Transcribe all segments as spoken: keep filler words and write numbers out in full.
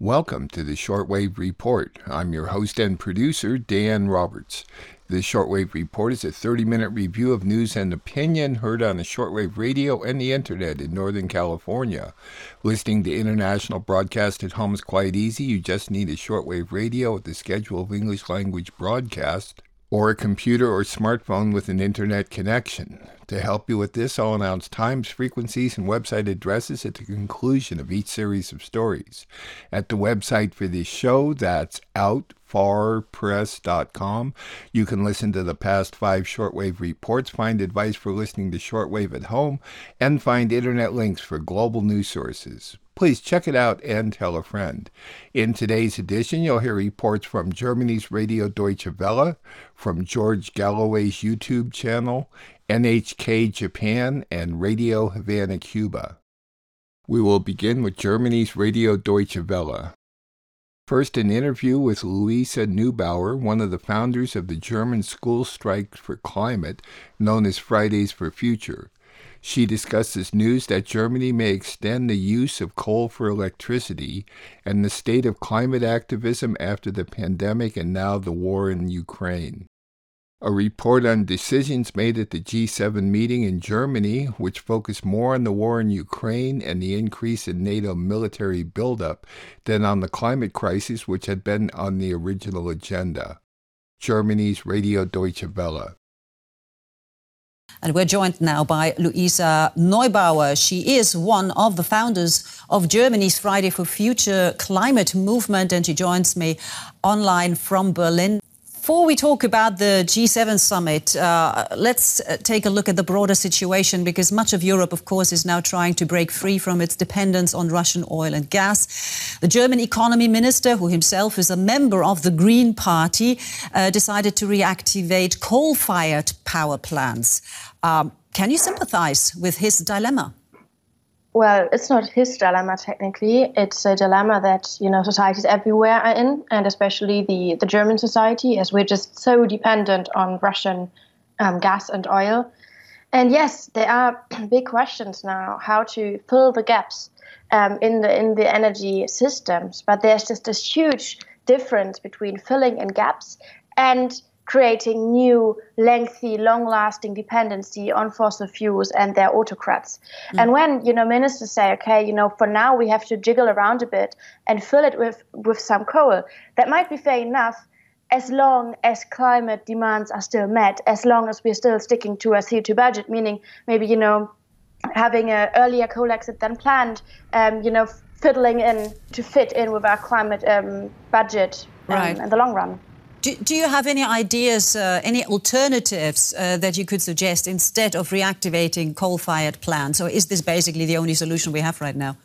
Welcome to the Shortwave Report. I'm your host and producer, Dan Roberts. The Shortwave Report is a thirty-minute review of news and opinion heard on the shortwave radio and the internet in Northern California. Listening to international broadcast at home is quite easy. You just need a shortwave radio with a schedule of English language broadcast, or a computer or smartphone with an internet connection. To help you with this, I'll announce times, frequencies, and website addresses at the conclusion of each series of stories. At the website for this show, that's out far press dot com, you can listen to the past five shortwave reports, find advice for listening to shortwave at home, and find internet links for global news sources. Please check it out and tell a friend. In today's edition, you'll hear reports from Germany's Radio Deutsche Welle, from George Galloway's YouTube channel, N H K Japan, and Radio Havana, Cuba. We will begin with Germany's Radio Deutsche Welle. First, an interview with Luisa Neubauer, one of the founders of the German school strike for climate, known as Fridays for Future. She discusses news that Germany may extend the use of coal for electricity and the state of climate activism after the pandemic and now the war in Ukraine. A report on decisions made at the G seven meeting in Germany, which focused more on the war in Ukraine and the increase in NATO military buildup than on the climate crisis, which had been on the original agenda. Germany's Radio Deutsche Welle. And we're joined now by Luisa Neubauer. She is one of the founders of Germany's Friday for Future climate movement, and she joins me online from Berlin. Before we talk about the G seven summit, uh, let's take a look at the broader situation, because much of Europe, of course, is now trying to break free from its dependence on Russian oil and gas. The German economy minister, who himself is a member of the Green Party, uh, decided to reactivate coal-fired power plants. Um, can you sympathize with his dilemma? Well, it's not his dilemma, technically. It's a dilemma that, you know, societies everywhere are in, and especially the, the German society, as we're just so dependent on Russian um, gas and oil. And yes, there are big questions now, how to fill the gaps um, in the in the energy systems. But there's just this huge difference between filling in gaps and creating new, lengthy, long-lasting dependency on fossil fuels and their autocrats. Mm. And when, you know, ministers say, okay, you know, for now we have to jiggle around a bit and fill it with, with some coal, that might be fair enough as long as climate demands are still met, as long as we're still sticking to a C O two budget, meaning maybe, you know, having an earlier coal exit than planned, um, you know, fiddling in to fit in with our climate um, budget um, right. in the long run. Do, do you have any ideas, uh, any alternatives uh, that you could suggest instead of reactivating coal-fired plants? Or is this basically the only solution we have right now?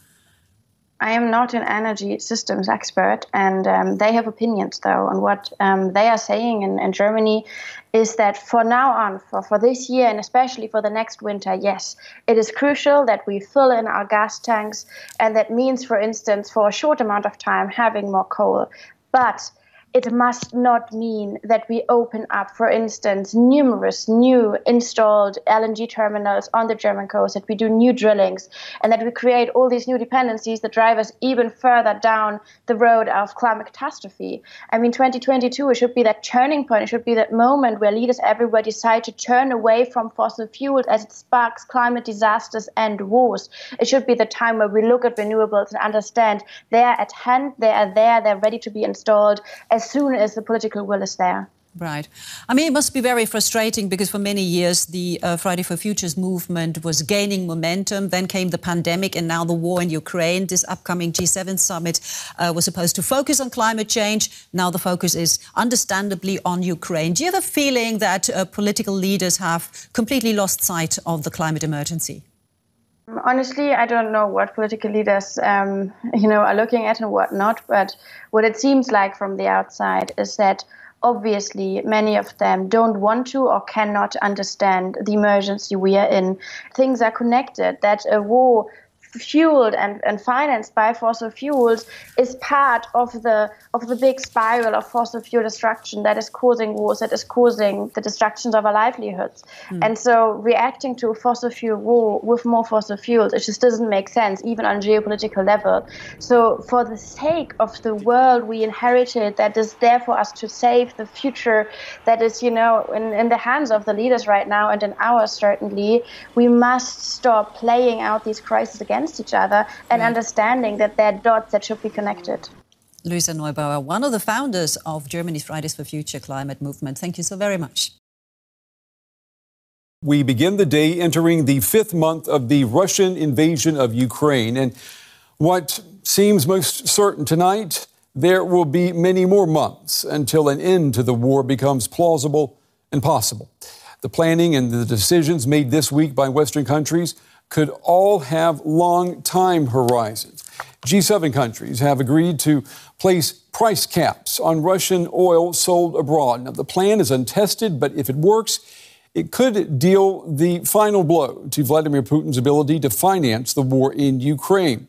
I am not an energy systems expert, and um, they have opinions, though. And what um, they are saying in, in Germany is that for now on, for, for this year, and especially for the next winter, yes, it is crucial that we fill in our gas tanks. And that means, for instance, for a short amount of time, having more coal. But it must not mean that we open up, for instance, numerous new installed L N G terminals on the German coast, that we do new drillings, and that we create all these new dependencies that drive us even further down the road of climate catastrophe. I mean, twenty twenty-two, it should be that turning point. It should be that moment where leaders everywhere decide to turn away from fossil fuels as it sparks climate disasters and wars. It should be the time where we look at renewables and understand they are at hand, they are there, they're ready to be installed as as soon as the political will is there. Right. I mean, it must be very frustrating, because for many years the uh, Friday for Futures movement was gaining momentum. Then came the pandemic and now the war in Ukraine. This upcoming G seven summit uh, was supposed to focus on climate change. Now the focus is understandably on Ukraine. Do you have a feeling that uh, political leaders have completely lost sight of the climate emergency? Honestly, I don't know what political leaders, um, you know, are looking at and what not. But what it seems like from the outside is that obviously many of them don't want to or cannot understand the emergency we are in. Things are connected, that a war fueled and, and financed by fossil fuels is part of the of the big spiral of fossil fuel destruction that is causing wars, that is causing the destructions of our livelihoods. Mm. And so reacting to a fossil fuel war with more fossil fuels, it just doesn't make sense, even on a geopolitical level. So for the sake of the world we inherited that is there for us to save, the future that is, you know, in, in the hands of the leaders right now and in ours certainly, we must stop playing out these crises again against each other and right. understanding that there are dots that should be connected. Luisa Neubauer, one of the founders of Germany's Fridays for Future climate movement. Thank you so very much. We begin the day entering the fifth month of the Russian invasion of Ukraine. And what seems most certain tonight, there will be many more months until an end to the war becomes plausible and possible. The planning and the decisions made this week by Western countries could all have long time horizons. G seven countries have agreed to place price caps on Russian oil sold abroad. Now, the plan is untested, but if it works, it could deal the final blow to Vladimir Putin's ability to finance the war in Ukraine.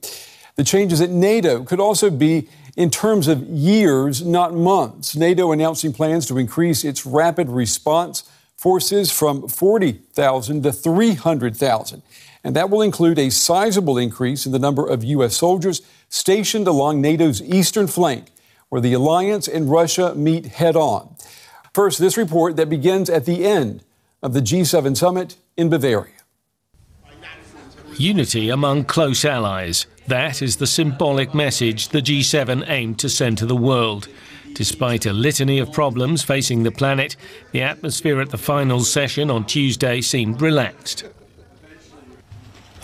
The changes at NATO could also be in terms of years, not months. NATO announcing plans to increase its rapid response forces from forty thousand to three hundred thousand. And that will include a sizable increase in the number of U S soldiers stationed along NATO's eastern flank, where the alliance and Russia meet head-on. First, this report that begins at the end of the G seven summit in Bavaria. Unity among close allies. That is the symbolic message the G seven aimed to send to the world. Despite a litany of problems facing the planet, the atmosphere at the final session on Tuesday seemed relaxed.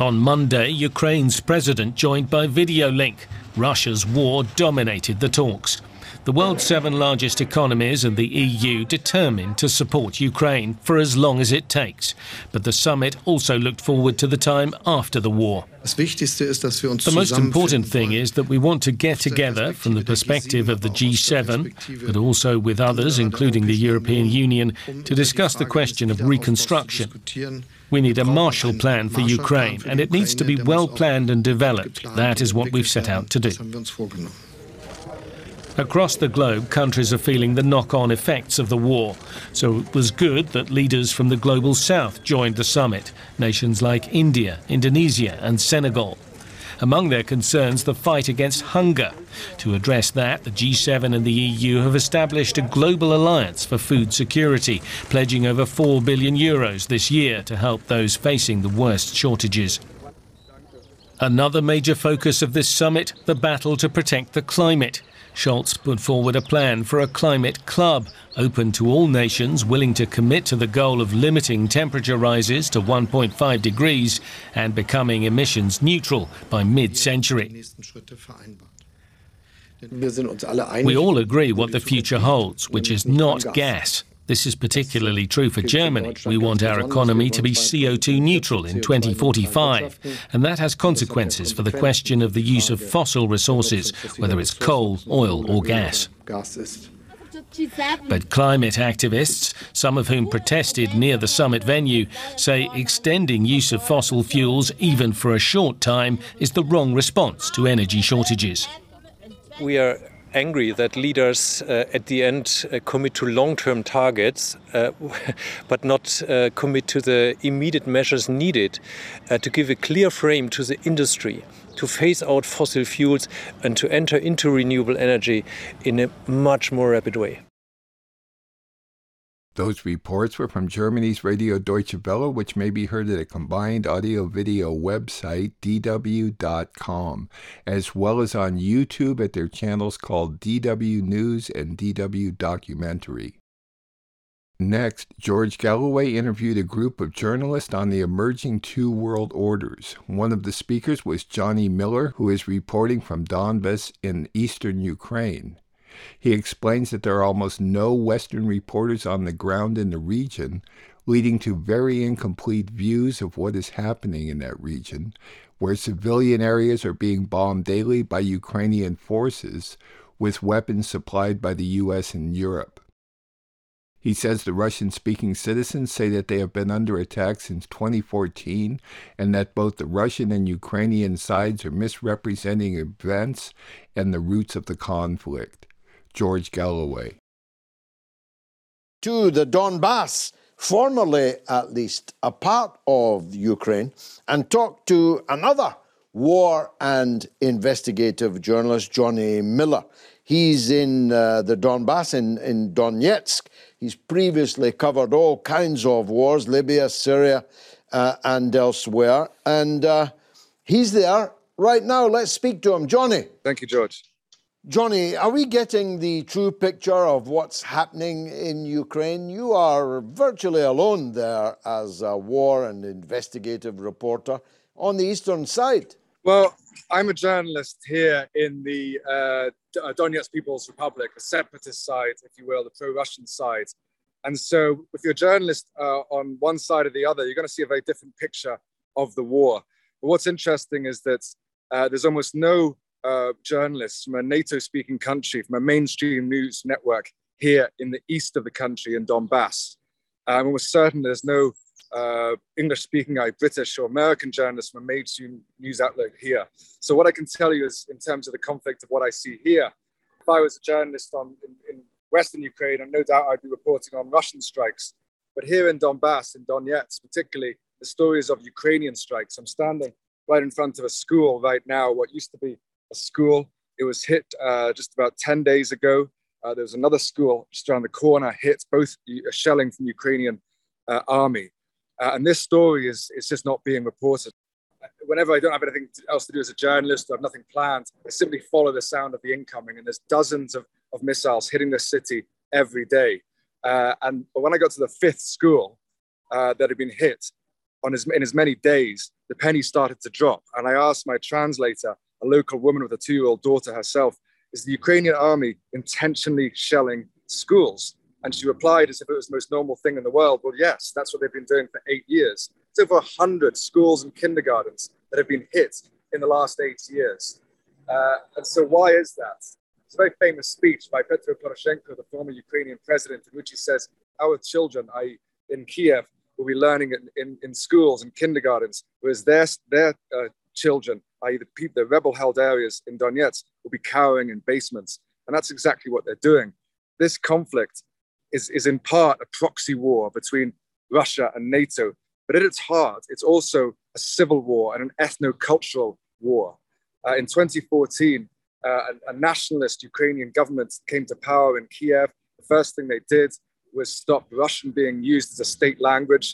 On Monday, Ukraine's president joined by video link. Russia's war dominated the talks. The world's seven largest economies and the E U determined to support Ukraine for as long as it takes. But the summit also looked forward to the time after the war. The most important thing is that we want to get together from the perspective of the G seven, but also with others, including the European Union, to discuss the question of reconstruction. We need a Marshall Plan for Ukraine, and it needs to be well planned and developed. That is what we've set out to do. Across the globe, countries are feeling the knock-on effects of the war. So it was good that leaders from the global south joined the summit, nations like India, Indonesia and Senegal. Among their concerns, the fight against hunger. To address that, the G seven and the E U have established a global alliance for food security, pledging over four billion euros this year to help those facing the worst shortages. Another major focus of this summit, the battle to protect the climate. Scholz put forward a plan for a climate club, open to all nations willing to commit to the goal of limiting temperature rises to one point five degrees and becoming emissions neutral by mid-century. We all agree what the future holds, which is not gas. This is particularly true for Germany. We want our economy to be C O two neutral in twenty forty-five, and that has consequences for the question of the use of fossil resources, whether it's coal, oil or gas. But climate activists, some of whom protested near the summit venue, say extending use of fossil fuels, even for a short time, is the wrong response to energy shortages. We are angry that leaders uh, at the end uh, commit to long-term targets uh, but not uh, commit to the immediate measures needed uh, to give a clear frame to the industry to phase out fossil fuels and to enter into renewable energy in a much more rapid way. Those reports were from Germany's Radio Deutsche Welle, which may be heard at a combined audio-video website, D W dot com, as well as on YouTube at their channels called D W News and D W Documentary. Next, George Galloway interviewed a group of journalists on the emerging two world orders. One of the speakers was Johnny Miller, who is reporting from Donbas in eastern Ukraine. He explains that there are almost no Western reporters on the ground in the region, leading to very incomplete views of what is happening in that region, where civilian areas are being bombed daily by Ukrainian forces with weapons supplied by the U S and Europe. He says the Russian-speaking citizens say that they have been under attack since twenty fourteen and that both the Russian and Ukrainian sides are misrepresenting events and the roots of the conflict. George Galloway. To the Donbas, formerly at least a part of Ukraine, and talked to another war and investigative journalist, Johnny Miller. He's in uh, the Donbas, in, in Donetsk. He's previously covered all kinds of wars, Libya, Syria, uh, and elsewhere. And uh, he's there right now. Let's speak to him. Johnny. Thank you, George. Johnny, are we getting the true picture of what's happening in Ukraine? You are virtually alone there as a war and investigative reporter on the eastern side. Well, I'm a journalist here in the uh, Donetsk People's Republic, the separatist side, if you will, the pro-Russian side. And so if you're a journalist uh, on one side or the other, you're going to see a very different picture of the war. But what's interesting is that uh, there's almost no Uh, journalists from a NATO-speaking country, from a mainstream news network here in the east of the country in Donbass. I'm almost certain there's no uh, English-speaking, either British or American journalists from a mainstream news outlet here. So what I can tell you is, in terms of the conflict of what I see here, if I was a journalist on, in, in Western Ukraine, and no doubt I'd be reporting on Russian strikes. But here in Donbass, in Donetsk particularly, the stories of Ukrainian strikes. I'm standing right in front of a school right now, what used to be a school. It was hit uh, just about ten days ago. Uh, there was another school just around the corner, hit, both uh, shelling from the Ukrainian uh, army. Uh, and this story is it's just not being reported. Whenever I don't have anything else to do as a journalist, I have nothing planned, I simply follow the sound of the incoming. And there's dozens of, of missiles hitting the city every day. Uh, and but when I got to the fifth school uh, that had been hit on as, in as many days, the penny started to drop. And I asked my translator, a local woman with a two-year-old daughter herself, is the Ukrainian army intentionally shelling schools? And she replied as if it was the most normal thing in the world. Well, yes, that's what they've been doing for eight years. It's over one hundred schools and kindergartens that have been hit in the last eight years. Uh, and so why is that? It's a very famous speech by Petro Poroshenko, the former Ukrainian president, in which he says, our children, that is in Kiev, will be learning in, in, in schools and kindergartens, whereas their, their uh, children, that is the people, the rebel-held areas in Donetsk, will be cowering in basements. And that's exactly what they're doing. This conflict is, is in part a proxy war between Russia and NATO. But at its heart, it's also a civil war and an ethno-cultural war. Uh, in twenty fourteen, uh, a, a nationalist Ukrainian government came to power in Kiev. The first thing they did was stop Russian being used as a state language.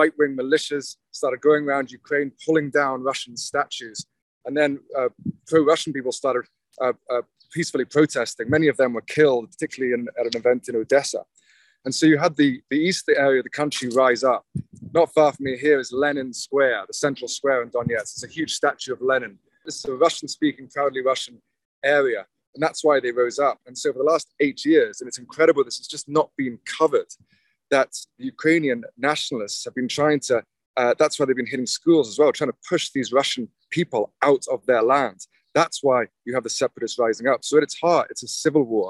Right-wing militias started going around Ukraine, pulling down Russian statues. And then uh, pro-Russian people started uh, uh, peacefully protesting. Many of them were killed, particularly in, at an event in Odessa. And so you had the, the east area of the country rise up. Not far from me here is Lenin Square, the central square in Donetsk. It's a huge statue of Lenin. This is a Russian-speaking, proudly Russian area. And that's why they rose up. And so for the last eight years, and it's incredible, this has just not been covered, that the Ukrainian nationalists have been trying to, uh, that's why they've been hitting schools as well, trying to push these Russian people out of their land. That's why you have the separatists rising up. So at its heart, it's a civil war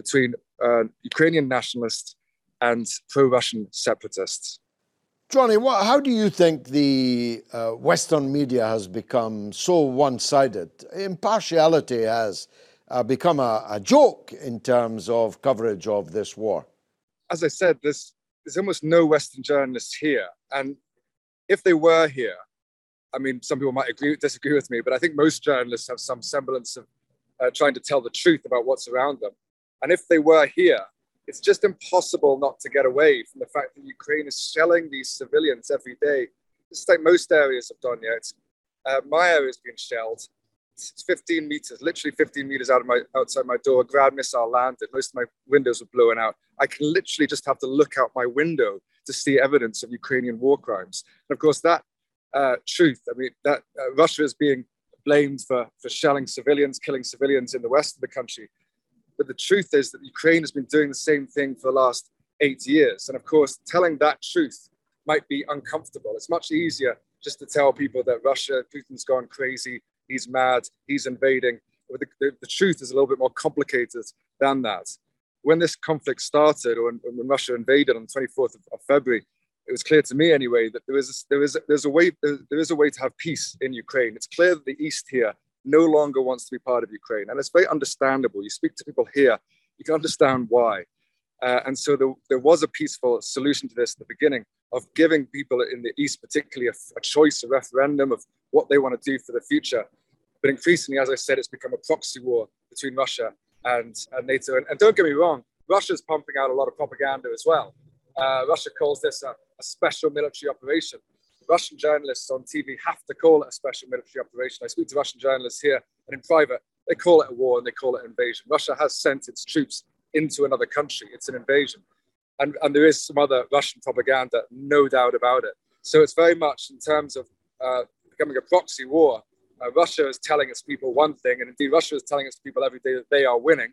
between uh, Ukrainian nationalists and pro-Russian separatists. Johnny, what, how do you think the uh, Western media has become so one-sided? Impartiality has uh, become a, a joke in terms of coverage of this war. As I said, there's, there's almost no Western journalists here. And if they were here, I mean, some people might agree, disagree with me, but I think most journalists have some semblance of uh, trying to tell the truth about what's around them. And if they were here, it's just impossible not to get away from the fact that Ukraine is shelling these civilians every day. It's like most areas of Donetsk. Uh, my area has been shelled. It's fifteen meters, literally fifteen meters out of my, outside my door. A ground missile landed. Most of my windows were blown out. I can literally just have to look out my window to see evidence of Ukrainian war crimes. And of course, that Uh, truth. I mean, that uh, Russia is being blamed for, for shelling civilians, killing civilians in the west of the country. But the truth is that Ukraine has been doing the same thing for the last eight years. And of course, telling that truth might be uncomfortable. It's much easier just to tell people that Russia, Putin's gone crazy, he's mad, he's invading. But the, the, the truth is a little bit more complicated than that. when this conflict started, or when Russia invaded on the twenty-fourth of February, it was clear to me anyway that there is there is there's a way there is a way to have peace in Ukraine. It's clear that the East here no longer wants to be part of Ukraine, and it's very understandable. You speak to people here, you can understand why. Uh, and so there, there was a peaceful solution to this at the beginning, of giving people in the East particularly a, a choice, a referendum of what they want to do for the future. But increasingly, as I said, it's become a proxy war between Russia and, and NATO. And, and don't get me wrong, Russia's pumping out a lot of propaganda as well. Uh, Russia calls this a, a special military operation. Russian journalists on T V have to call it a special military operation. I speak to Russian journalists here, and in private, they call it a war and they call it invasion. Russia has sent its troops into another country. It's an invasion. And, and there is some other Russian propaganda, no doubt about it. So it's very much in terms of uh, becoming a proxy war. Uh, Russia is telling its people one thing, and indeed Russia is telling its people every day that they are winning.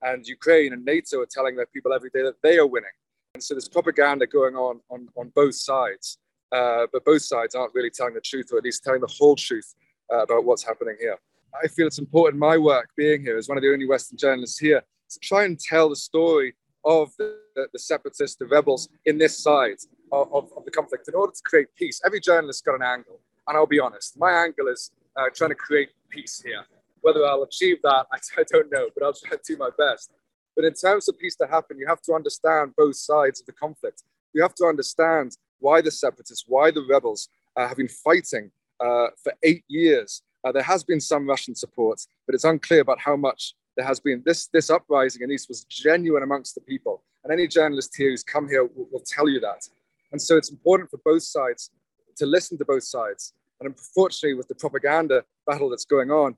And Ukraine and NATO are telling their people every day that they are winning. And so there's propaganda going on on, on both sides. Uh, but both sides aren't really telling the truth, or at least telling the whole truth uh, about what's happening here. I feel it's important, my work being here as one of the only Western journalists here, to try and tell the story of the, the, the separatists, the rebels in this side of, of, of the conflict, in order to create peace. Every journalist's got an angle, and I'll be honest, my angle is uh, trying to create peace here. Whether I'll achieve that, I, I don't know, but I'll try to do my best. But in terms of peace to happen, you have to understand both sides of the conflict. You have to understand why the separatists, why the rebels uh, have been fighting uh, for eight years. Uh, there has been some Russian support, but it's unclear about how much there has been. This this uprising in East was genuine amongst the people. And any journalist here who's come here will, will tell you that. And so it's important for both sides to listen to both sides. And unfortunately, with the propaganda battle that's going on,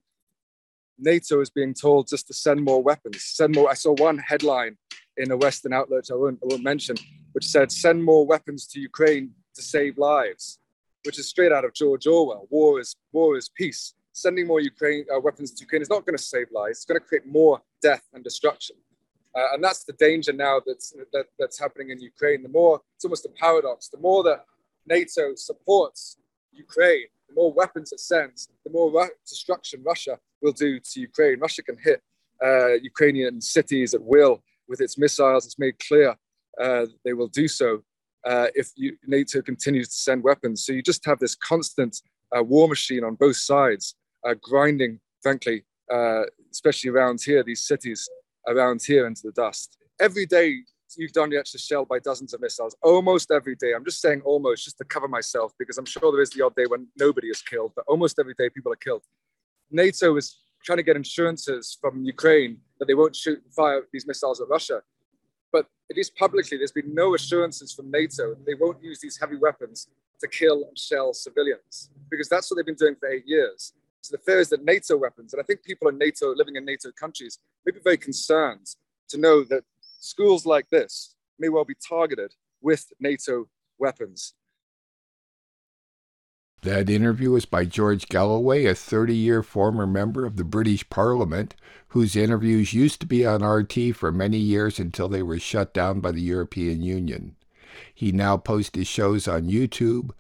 NATO is being told just to send more weapons. Send more. I saw one headline in a Western outlet, which I won't, I won't mention, which said, send more weapons to Ukraine to save lives, which is straight out of George Orwell. War is war is peace. Sending more Ukraine uh, weapons to Ukraine is not going to save lives. It's going to create more death and destruction. Uh, and that's the danger now that's, that, that's happening in Ukraine. The more, it's almost a paradox, the more that NATO supports Ukraine, the more weapons it sends, the more ra- destruction Russia will do to Ukraine. Russia can hit uh, Ukrainian cities at will with its missiles. It's made clear Uh, they will do so uh, if you, NATO continues to send weapons. So you just have this constant uh, war machine on both sides, uh, grinding, frankly, uh, especially around here, these cities around here, into the dust. Every day you've done gets shelled by dozens of missiles, almost every day. I'm just saying almost just to cover myself, because I'm sure there is the odd day when nobody is killed, but almost every day people are killed. NATO is trying to get insurances from Ukraine that they won't shoot and fire these missiles at Russia. But at least publicly, there's been no assurances from NATO that they won't use these heavy weapons to kill and shell civilians, because that's what they've been doing for eight years. So the fear is that NATO weapons, and I think people in NATO, living in NATO countries, may be very concerned to know that schools like this may well be targeted with NATO weapons. That interview was by George Galloway, a thirty-year former member of the British Parliament, whose interviews used to be on R T for many years until they were shut down by the European Union. He now posts his shows on YouTube.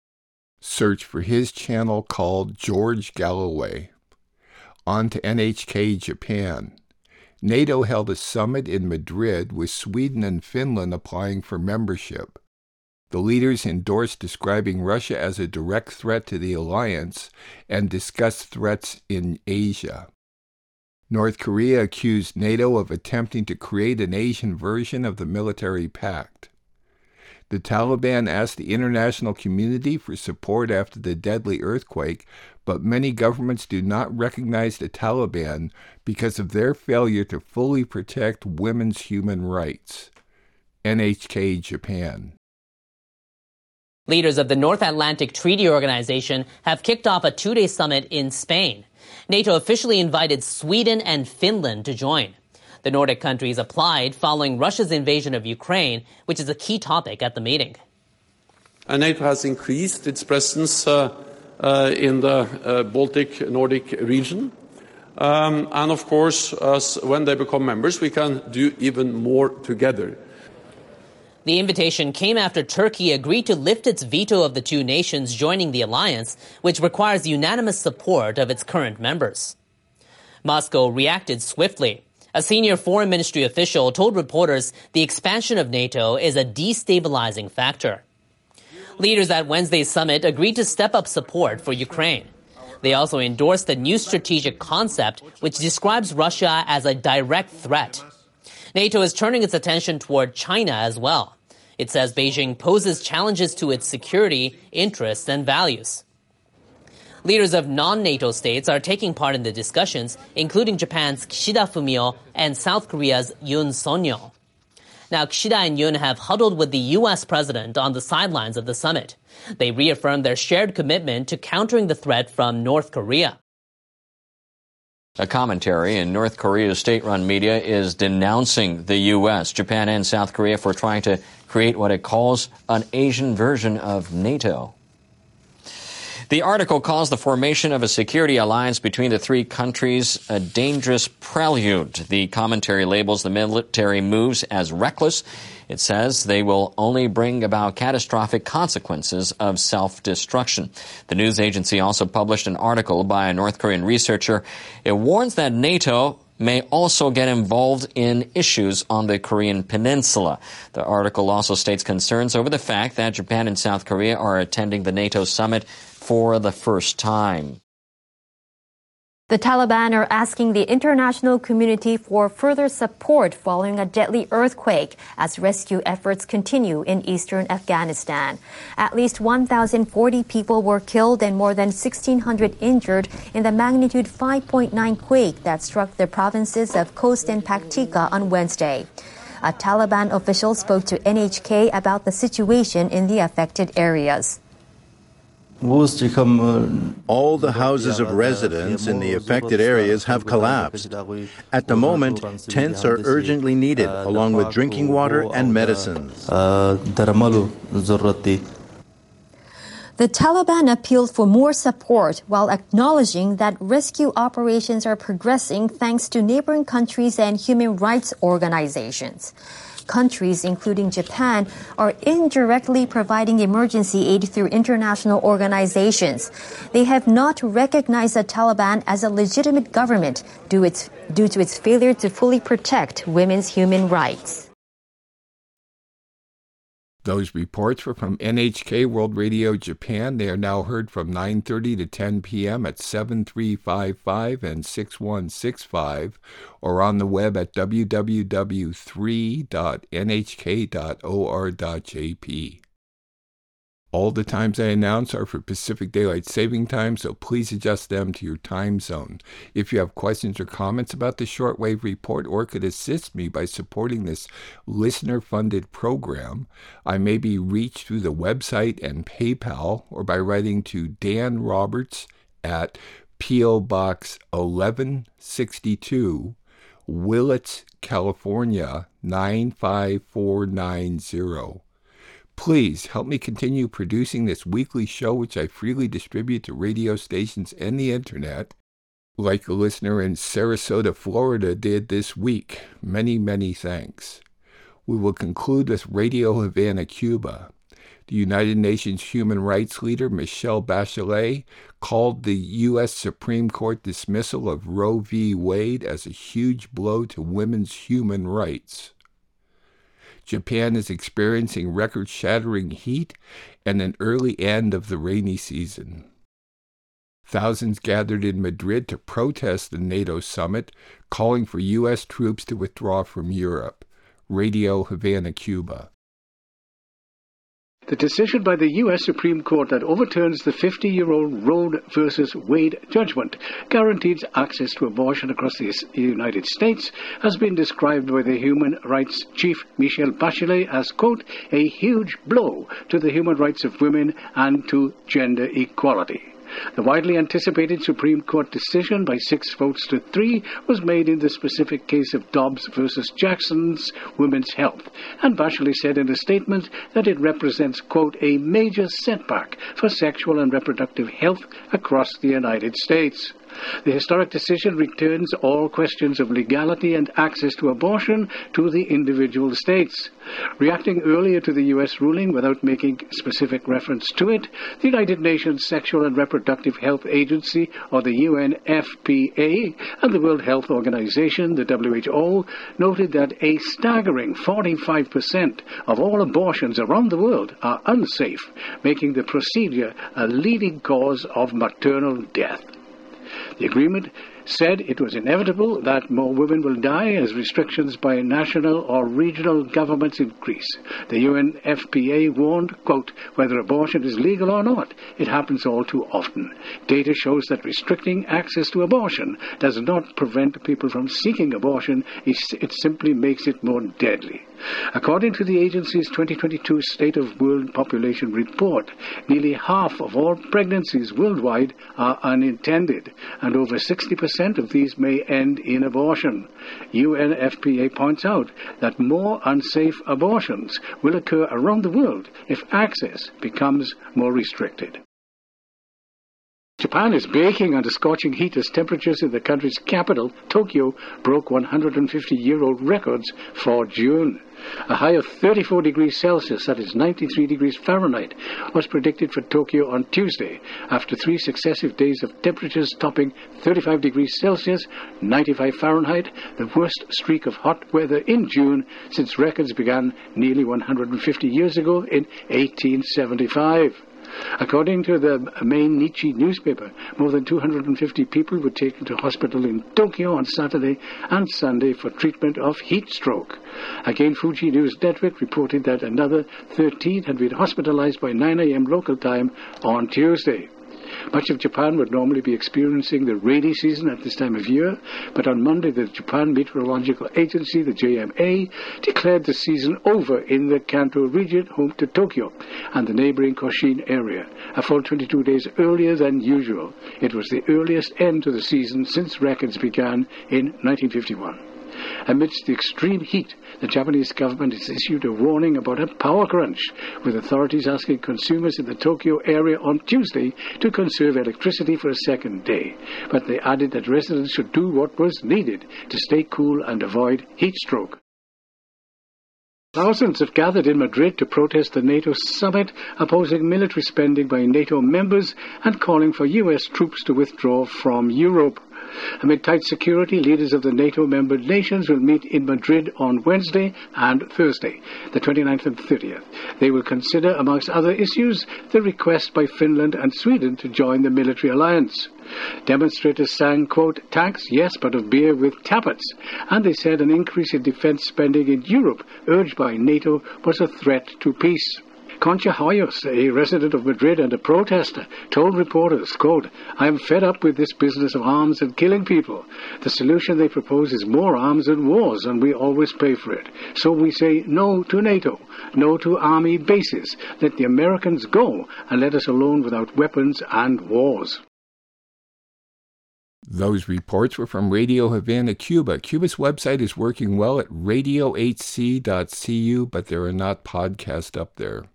Search for his channel called George Galloway. On to N H K Japan. NATO held a summit in Madrid, with Sweden and Finland applying for membership. The leaders endorsed describing Russia as a direct threat to the alliance and discussed threats in Asia. North Korea accused NATO of attempting to create an Asian version of the military pact. The Taliban asked the international community for support after the deadly earthquake, but many governments do not recognize the Taliban because of their failure to fully protect women's human rights. N H K Japan. Leaders of the North Atlantic Treaty Organization have kicked off a two-day summit in Spain. NATO officially invited Sweden and Finland to join. The Nordic countries applied following Russia's invasion of Ukraine, which is a key topic at the meeting. And NATO has increased its presence uh, uh, in the uh, Baltic-Nordic region. Um, and of course, uh, when they become members, we can do even more together. The invitation came after Turkey agreed to lift its veto of the two nations joining the alliance, which requires unanimous support of its current members. Moscow reacted swiftly. A senior foreign ministry official told reporters the expansion of NATO is a destabilizing factor. Leaders at Wednesday's summit agreed to step up support for Ukraine. They also endorsed a new strategic concept which describes Russia as a direct threat. NATO is turning its attention toward China as well. It says Beijing poses challenges to its security, interests, and values. Leaders of non-NATO states are taking part in the discussions, including Japan's Kishida Fumio and South Korea's Yoon Suk-yeol. Now, Kishida and Yoon have huddled with the U S president on the sidelines of the summit. They reaffirmed their shared commitment to countering the threat from North Korea. A commentary in North Korea's state-run media is denouncing the U S, Japan, and South Korea for trying to create what it calls an Asian version of NATO. The article calls the formation of a security alliance between the three countries a dangerous prelude. The commentary labels the military moves as reckless. It says they will only bring about catastrophic consequences of self-destruction. The news agency also published an article by a North Korean researcher. It warns that NATO may also get involved in issues on the Korean peninsula. The article also states concerns over the fact that Japan and South Korea are attending the NATO summit for the first time. The Taliban are asking the international community for further support following a deadly earthquake as rescue efforts continue in eastern Afghanistan. At least one thousand forty people were killed and more than one thousand six hundred injured in the magnitude five point nine quake that struck the provinces of Khost and Paktika on Wednesday. A Taliban official spoke to N H K about the situation in the affected areas. All the houses of residents in the affected areas have collapsed. At the moment, tents are urgently needed, along with drinking water and medicines. The Taliban appealed for more support while acknowledging that rescue operations are progressing thanks to neighboring countries and human rights organizations. Countries, including Japan, are indirectly providing emergency aid through international organizations. They have not recognized the Taliban as a legitimate government due, its, due to its failure to fully protect women's human rights. Those reports were from N H K World Radio Japan. They are now heard from nine thirty to ten p.m. at seven three five five and six one six five, or on the web at w w w dot n h k dot o r dot j p. All the times I announce are for Pacific Daylight Saving Time, so please adjust them to your time zone. If you have questions or comments about the Shortwave Report or could assist me by supporting this listener-funded program, I may be reached through the website and PayPal or by writing to Dan Roberts at P O. Box eleven sixty-two, Willits, California, nine five four nine zero. Please help me continue producing this weekly show, which I freely distribute to radio stations and the internet, like a listener in Sarasota, Florida did this week. Many, many thanks. We will conclude with Radio Havana, Cuba. The United Nations human rights leader, Michelle Bachelet, called the U S Supreme Court dismissal of Roe v. Wade as a huge blow to women's human rights. Japan is experiencing record-shattering heat and an early end of the rainy season. Thousands gathered in Madrid to protest the NATO summit, calling for U S troops to withdraw from Europe. Radio Havana, Cuba. The decision by the U S Supreme Court that overturns the fifty-year-old Roe v. Wade judgment guarantees access to abortion across the United States has been described by the human rights chief Michelle Bachelet as, quote, a huge blow to the human rights of women and to gender equality. The widely anticipated Supreme Court decision by six votes to three was made in the specific case of Dobbs v. Jackson Women's Health, and Bachelet said in a statement that it represents, quote, a major setback for sexual and reproductive health across the United States. The historic decision returns all questions of legality and access to abortion to the individual states. Reacting earlier to the U S ruling without making specific reference to it, the United Nations Sexual and Reproductive Health Agency, or the U N F P A, and the World Health Organization, the W H O, noted that a staggering forty-five percent of all abortions around the world are unsafe, making the procedure a leading cause of maternal death. The agreement said it was inevitable that more women will die as restrictions by national or regional governments increase. The U N F P A warned, quote, whether abortion is legal or not, it happens all too often. Data shows that restricting access to abortion does not prevent people from seeking abortion. It simply makes it more deadly. According to the agency's twenty twenty-two State of World Population Report, nearly half of all pregnancies worldwide are unintended, and over sixty percent of these may end in abortion. U N F P A points out that more unsafe abortions will occur around the world if access becomes more restricted. Japan is baking under scorching heat as temperatures in the country's capital, Tokyo, broke one hundred fifty-year-old records for June. A high of thirty-four degrees Celsius, that is ninety-three degrees Fahrenheit, was predicted for Tokyo on Tuesday, after three successive days of temperatures topping thirty-five degrees Celsius, ninety-five Fahrenheit, the worst streak of hot weather in June since records began nearly one hundred fifty years ago in eighteen seventy-five. According to the Mainichi newspaper, more than two hundred fifty people were taken to hospital in Tokyo on Saturday and Sunday for treatment of heat stroke. Again, Fuji News Network reported that another thirteen had been hospitalized by nine a.m. local time on Tuesday. Much of Japan would normally be experiencing the rainy season at this time of year, but on Monday the Japan Meteorological Agency, the J M A, declared the season over in the Kanto region, home to Tokyo, and the neighboring Koshin area, a full twenty-two days earlier than usual. It was the earliest end to the season since records began in nineteen fifty-one. Amidst the extreme heat, the Japanese government has issued a warning about a power crunch, with authorities asking consumers in the Tokyo area on Tuesday to conserve electricity for a second day. But they added that residents should do what was needed to stay cool and avoid heat stroke. Thousands have gathered in Madrid to protest the NATO summit, opposing military spending by NATO members and calling for U S troops to withdraw from Europe. Amid tight security, leaders of the NATO member nations will meet in Madrid on Wednesday and Thursday, the twenty-ninth and thirtieth. They will consider, amongst other issues, the request by Finland and Sweden to join the military alliance. Demonstrators sang, quote, tax, yes, but of beer with tappets, and they said an increase in defense spending in Europe, urged by NATO, was a threat to peace. Concha Hoyos, a resident of Madrid and a protester, told reporters, quote, I am fed up with this business of arms and killing people. The solution they propose is more arms and wars, and we always pay for it. So we say no to NATO, no to army bases. Let the Americans go, and let us alone without weapons and wars. Those reports were from Radio Havana, Cuba. Cuba's website is working well at radio h c dot c u, but there are not podcasts up there.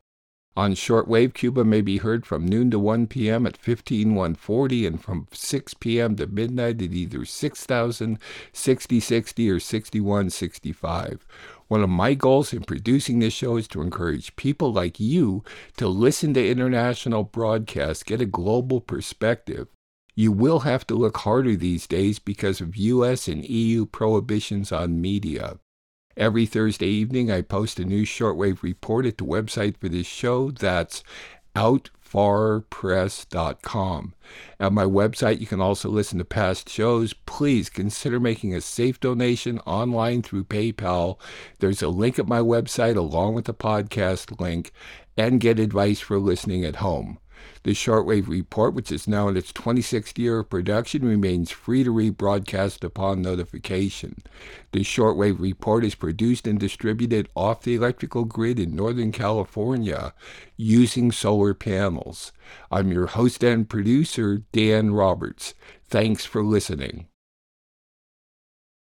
On shortwave, Cuba may be heard from noon to one p.m. at fifteen one forty and from six p.m. to midnight at either six thousand, sixty sixty, or sixty-one sixty-five. One of my goals in producing this show is to encourage people like you to listen to international broadcasts, get a global perspective. You will have to look harder these days because of U S and E U prohibitions on media. Every Thursday evening, I post a new shortwave report at the website for this show. That's out far press dot com. At my website, you can also listen to past shows. Please consider making a safe donation online through PayPal. There's a link at my website along with the podcast link, and get advice for listening at home. The Shortwave Report, which is now in its twenty-sixth year of production, remains free to rebroadcast upon notification. The Shortwave Report is produced and distributed off the electrical grid in Northern California using solar panels. I'm your host and producer, Dan Roberts. Thanks for listening.